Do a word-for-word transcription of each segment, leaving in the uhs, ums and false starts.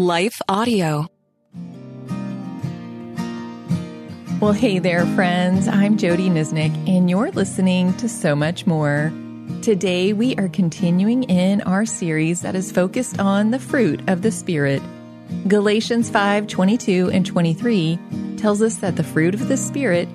Life Audio. Well, hey there, friends. I'm Jodie Niznik, and you're listening to So Much More. Today, we are continuing in our series that is focused on the fruit of the Spirit. Galatians five twenty-two and twenty-three tells us that the fruit of the Spirit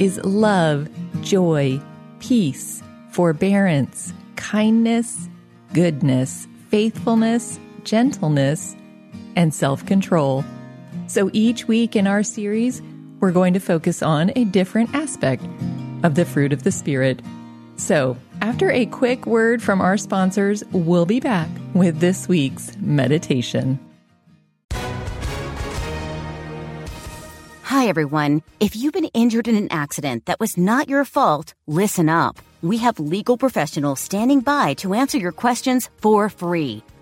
is love, joy, peace, forbearance, kindness, goodness, faithfulness, gentleness, and self-control. So each week in our series, we're going to focus on a different aspect of the fruit of the Spirit. So after a quick word from our sponsors, we'll be back with this week's meditation. Hi, everyone. If you've been injured in an accident that was not your fault, listen up. We have legal professionals standing by to answer your questions for free.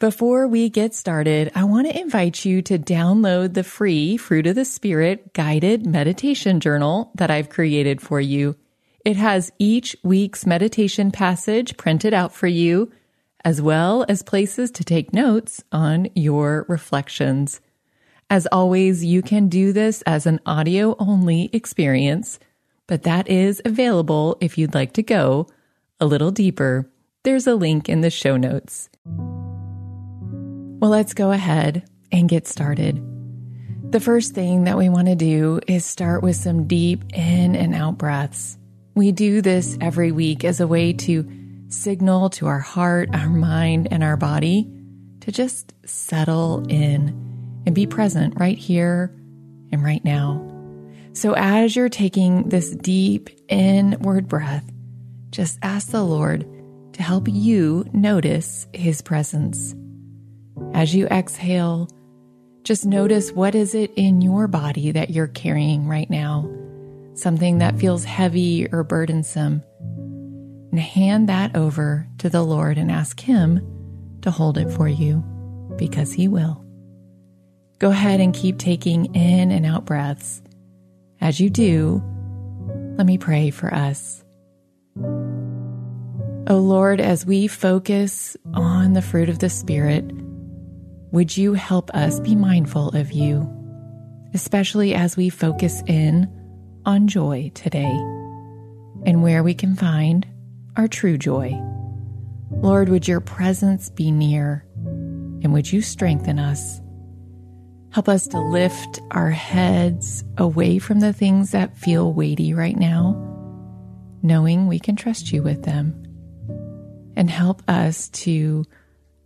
Before we get started, I want to invite you to download the free Fruit of the Spirit guided meditation journal that I've created for you. It has each week's meditation passage printed out for you, as well as places to take notes on your reflections. As always, you can do this as an audio-only experience, but that is available if you'd like to go a little deeper. There's a link in the show notes. Well, let's go ahead and get started. The first thing that we want to do is start with some deep in and out breaths. We do this every week as a way to signal to our heart, our mind, and our body to just settle in and be present right here and right now. So as you're taking this deep inward breath, just ask the Lord to help you notice His presence. As you exhale, just notice what is it in your body that you're carrying right now, something that feels heavy or burdensome, and hand that over to the Lord and ask Him to hold it for you, because He will. Go ahead and keep taking in and out breaths. As you do, let me pray for us. O Lord, as we focus on the fruit of the Spirit, would you help us be mindful of you, especially as we focus in on joy today and where we can find our true joy. Lord, would your presence be near, and would you strengthen us? Help us to lift our heads away from the things that feel weighty right now, knowing we can trust you with them, and help us to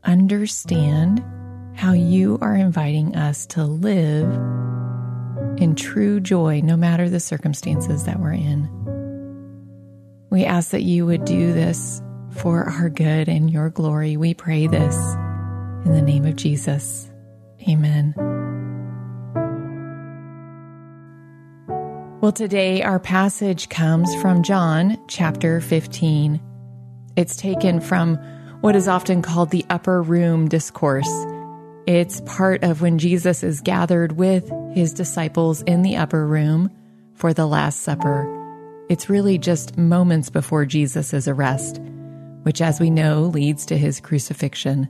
understand how you are inviting us to live in true joy, no matter the circumstances that we're in. We ask that you would do this for our good and your glory. We pray this in the name of Jesus. Amen. Well, today our passage comes from John chapter fifteen. It's taken from what is often called the upper room discourse. It's part of when Jesus is gathered with his disciples in the upper room for the Last Supper. It's really just moments before Jesus' arrest, which, as we know, leads to his crucifixion.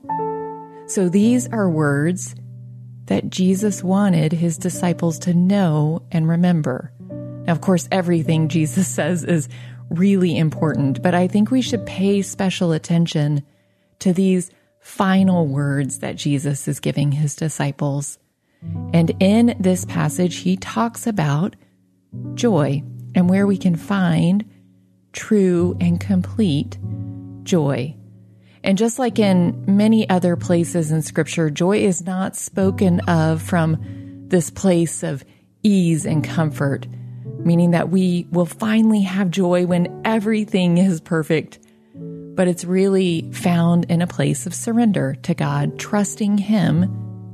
So these are words that Jesus wanted his disciples to know and remember. Now, of course, everything Jesus says is really important, but I think we should pay special attention to these final words that Jesus is giving his disciples. And in this passage, he talks about joy and where we can find true and complete joy. And just like in many other places in Scripture, joy is not spoken of from this place of ease and comfort, meaning that we will finally have joy when everything is perfect. But it's really found in a place of surrender to God, trusting Him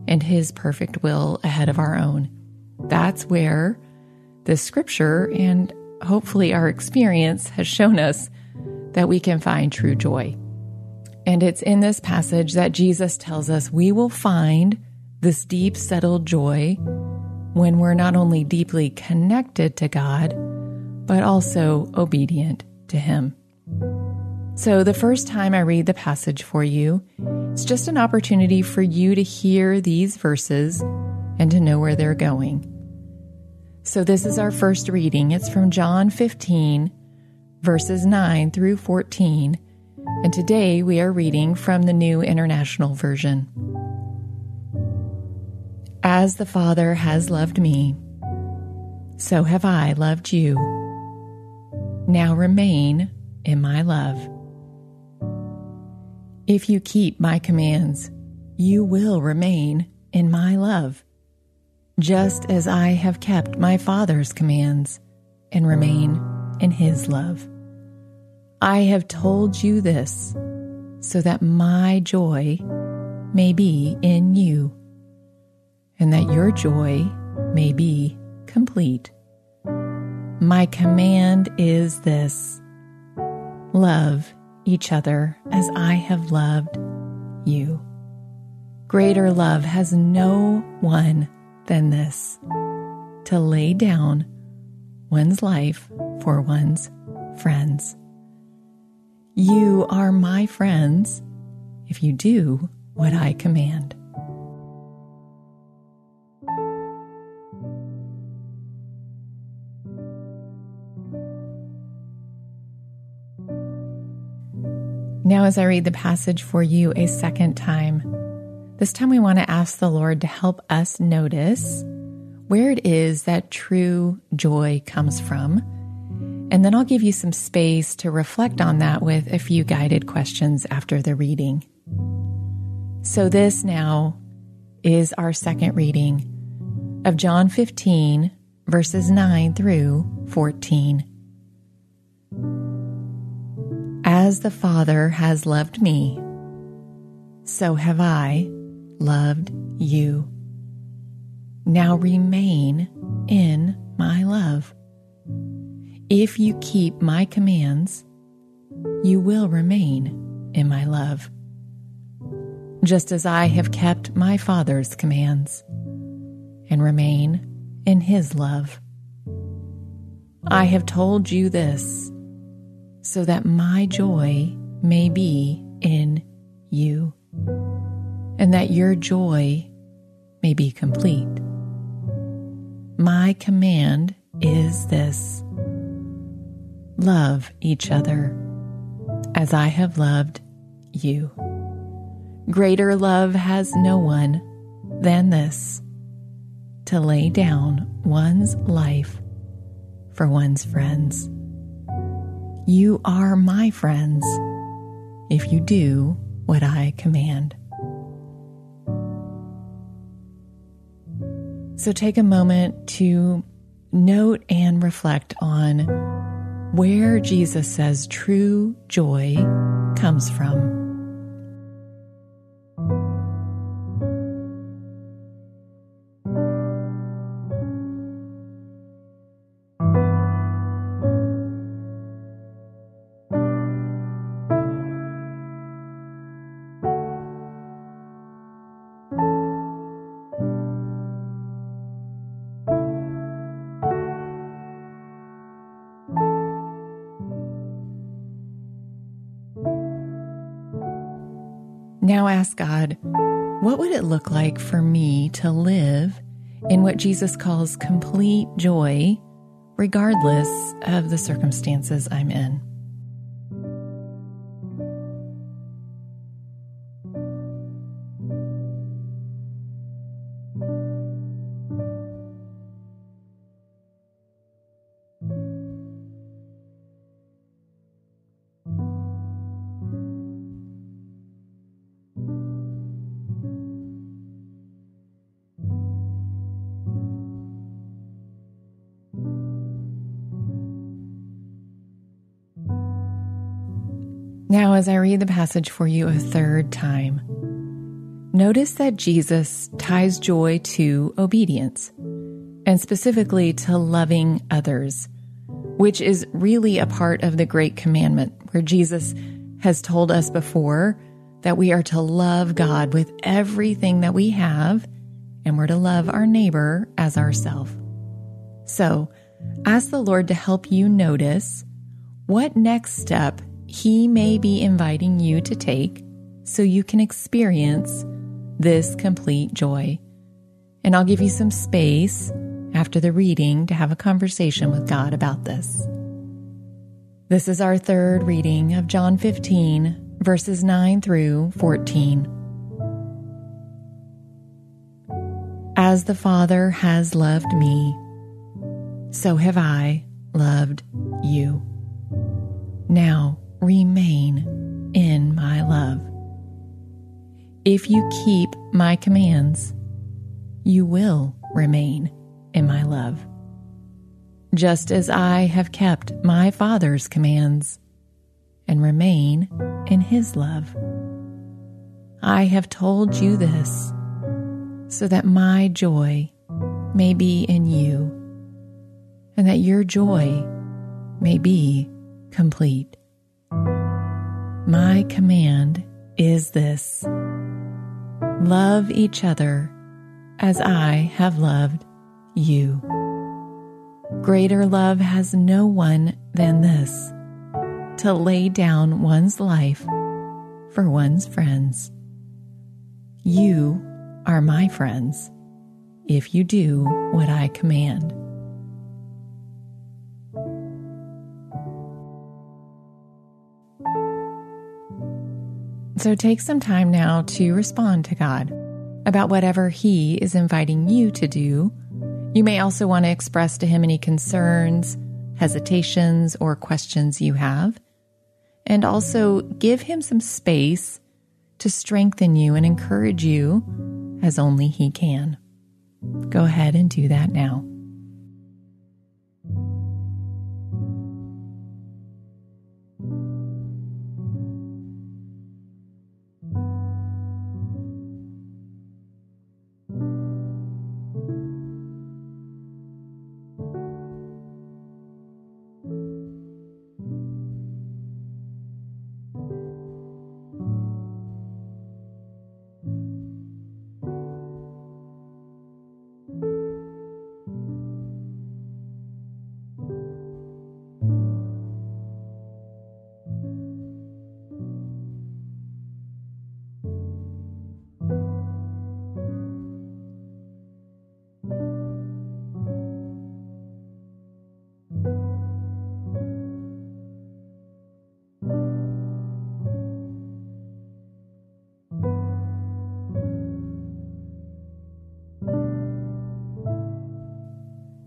and His perfect will ahead of our own. That's where this Scripture and hopefully our experience has shown us that we can find true joy. And it's in this passage that Jesus tells us we will find this deep, settled joy when we're not only deeply connected to God, but also obedient to Him. So the first time I read the passage for you, it's just an opportunity for you to hear these verses and to know where they're going. So this is our first reading. It's from John fifteen, verses nine through fourteen, and today we are reading from the New International Version. As the Father has loved me, so have I loved you. Now remain in my love. If you keep my commands, you will remain in my love, just as I have kept my Father's commands and remain in His love. I have told you this so that my joy may be in you, and that your joy may be complete. My command is this: love each other as I have loved you. Greater love has no one than this, to lay down one's life for one's friends. You are my friends if you do what I command. Now, as I read the passage for you a second time, this time we want to ask the Lord to help us notice where it is that true joy comes from. And then I'll give you some space to reflect on that with a few guided questions after the reading. So this now is our second reading of John fifteen, verses nine through fourteen. As the Father has loved me, so have I loved you. Now remain in my love. If you keep my commands, you will remain in my love, just as I have kept my Father's commands and remain in His love. I have told you this so that my joy may be in you, and that your joy may be complete. My command is this: love each other as I have loved you. Greater love has no one than this, to lay down one's life for one's friends. You are my friends if you do what I command. So take a moment to note and reflect on where Jesus says true joy comes from. Now ask God, what would it look like for me to live in what Jesus calls complete joy, regardless of the circumstances I'm in? Now, as I read the passage for you a third time, notice that Jesus ties joy to obedience, and specifically to loving others, which is really a part of the Great Commandment, where Jesus has told us before that we are to love God with everything that we have, and we're to love our neighbor as ourselves. So, ask the Lord to help you notice what next step He may be inviting you to take so you can experience this complete joy. And I'll give you some space after the reading to have a conversation with God about this. This is our third reading of John fifteen, verses nine through fourteen. As the Father has loved me, so have I loved you. Now remain in my love. If you keep my commands, you will remain in my love, just as I have kept my Father's commands and remain in his love. I have told you this so that my joy may be in you and that your joy may be complete. My command is this: love each other as I have loved you. Greater love has no one than this, to lay down one's life for one's friends. You are my friends if you do what I command. So take some time now to respond to God about whatever He is inviting you to do. You may also want to express to Him any concerns, hesitations, or questions you have. And also give Him some space to strengthen you and encourage you as only He can. Go ahead and do that now.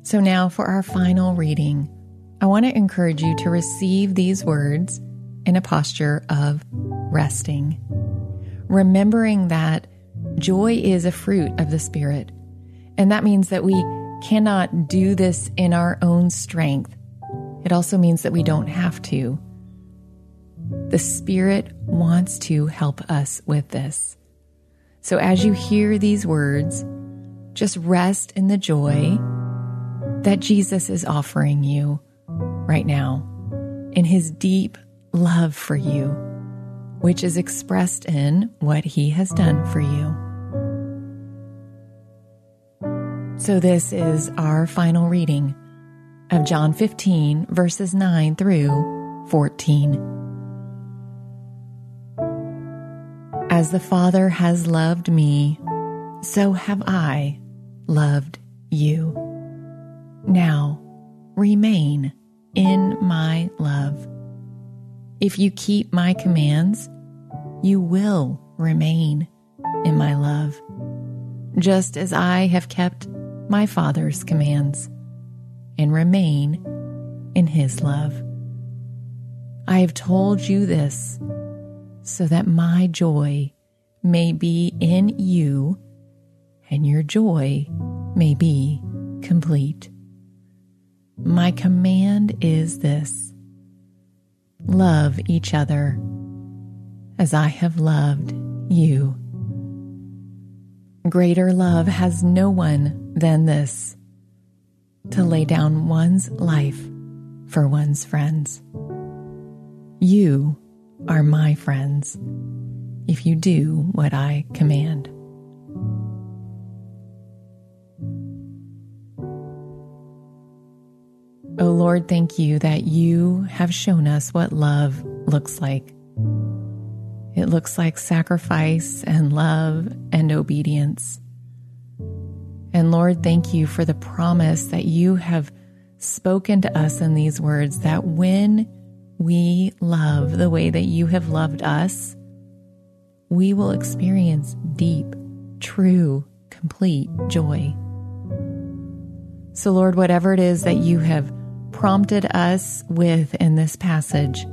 So now for our final reading, I want to encourage you to receive these words in a posture of resting, remembering that joy is a fruit of the Spirit. And that means that we cannot do this in our own strength. It also means that we don't have to. The Spirit wants to help us with this. So as you hear these words, just rest in the joy that Jesus is offering you right now in his deep love for you, which is expressed in what he has done for you. So this is our final reading of John fifteen, verses nine through fourteen. As the Father has loved me, so have I loved you. Now remain in my love. If you keep my commands, you will remain in my love, just as I have kept my Father's commands and remain in his love. I have told you this so that my joy may be in you and your joy may be complete. My command is this: love each other as I have loved you. Greater love has no one than this, to lay down one's life for one's friends. You are my friends if you do what I command. O Lord, thank you that you have shown us what love looks like. It looks like sacrifice and love and obedience. And Lord, thank you for the promise that you have spoken to us in these words, that when we love the way that you have loved us, we will experience deep, true, complete joy. So Lord, whatever it is that you have prompted us with in this passage,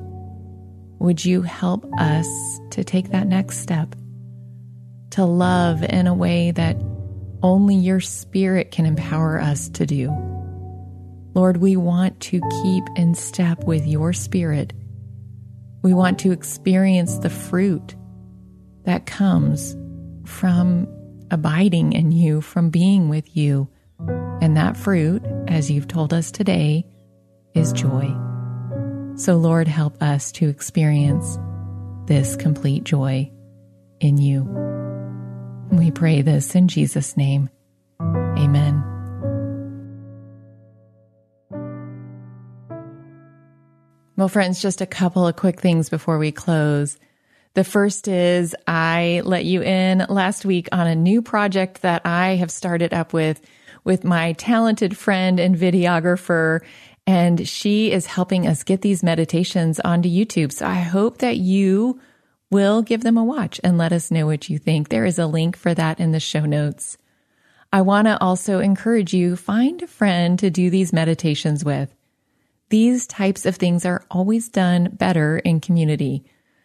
would you help us to take that next step, to love in a way that only your Spirit can empower us to do. Lord, we want to keep in step with your Spirit. We want to experience the fruit that comes from abiding in you, from being with you. And that fruit, as you've told us today, is joy. So Lord, help us to experience this complete joy in you. We pray this in Jesus' name. Amen. Well, friends, just a couple of quick things before we close. The first is I let you in last week on a new project that I have started up with, with my talented friend and videographer, and she is helping us get these meditations onto YouTube. So I hope that you will give them a watch and let us know what you think. There is a link for that in the show notes. I want to also encourage you, find a friend to do these meditations with. These types of things are always done better in community.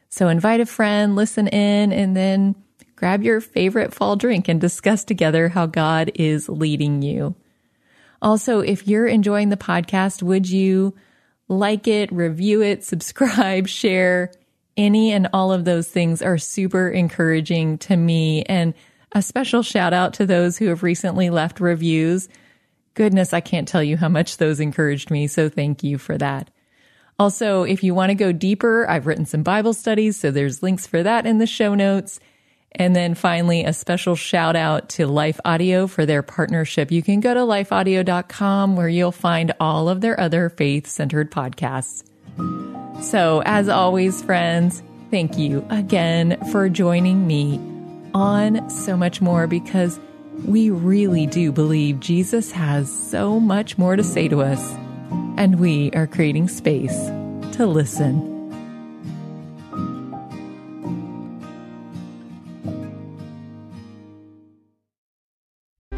So invite a friend, listen in, and then grab your favorite fall drink and discuss together how God is leading you. Also, if you're enjoying the podcast, would you like it, review it, subscribe, share? Any and all of those things are super encouraging to me. And a special shout out to those who have recently left reviews. Goodness, I can't tell you how much those encouraged me. So thank you for that. Also, if you want to go deeper, I've written some Bible studies, so there's links for that in the show notes. And then finally, a special shout out to Life Audio for their partnership. You can go to life audio dot com where you'll find all of their other faith-centered podcasts. So as always, friends, thank you again for joining me on So Much More, because we really do believe Jesus has so much more to say to us, and we are creating space to listen.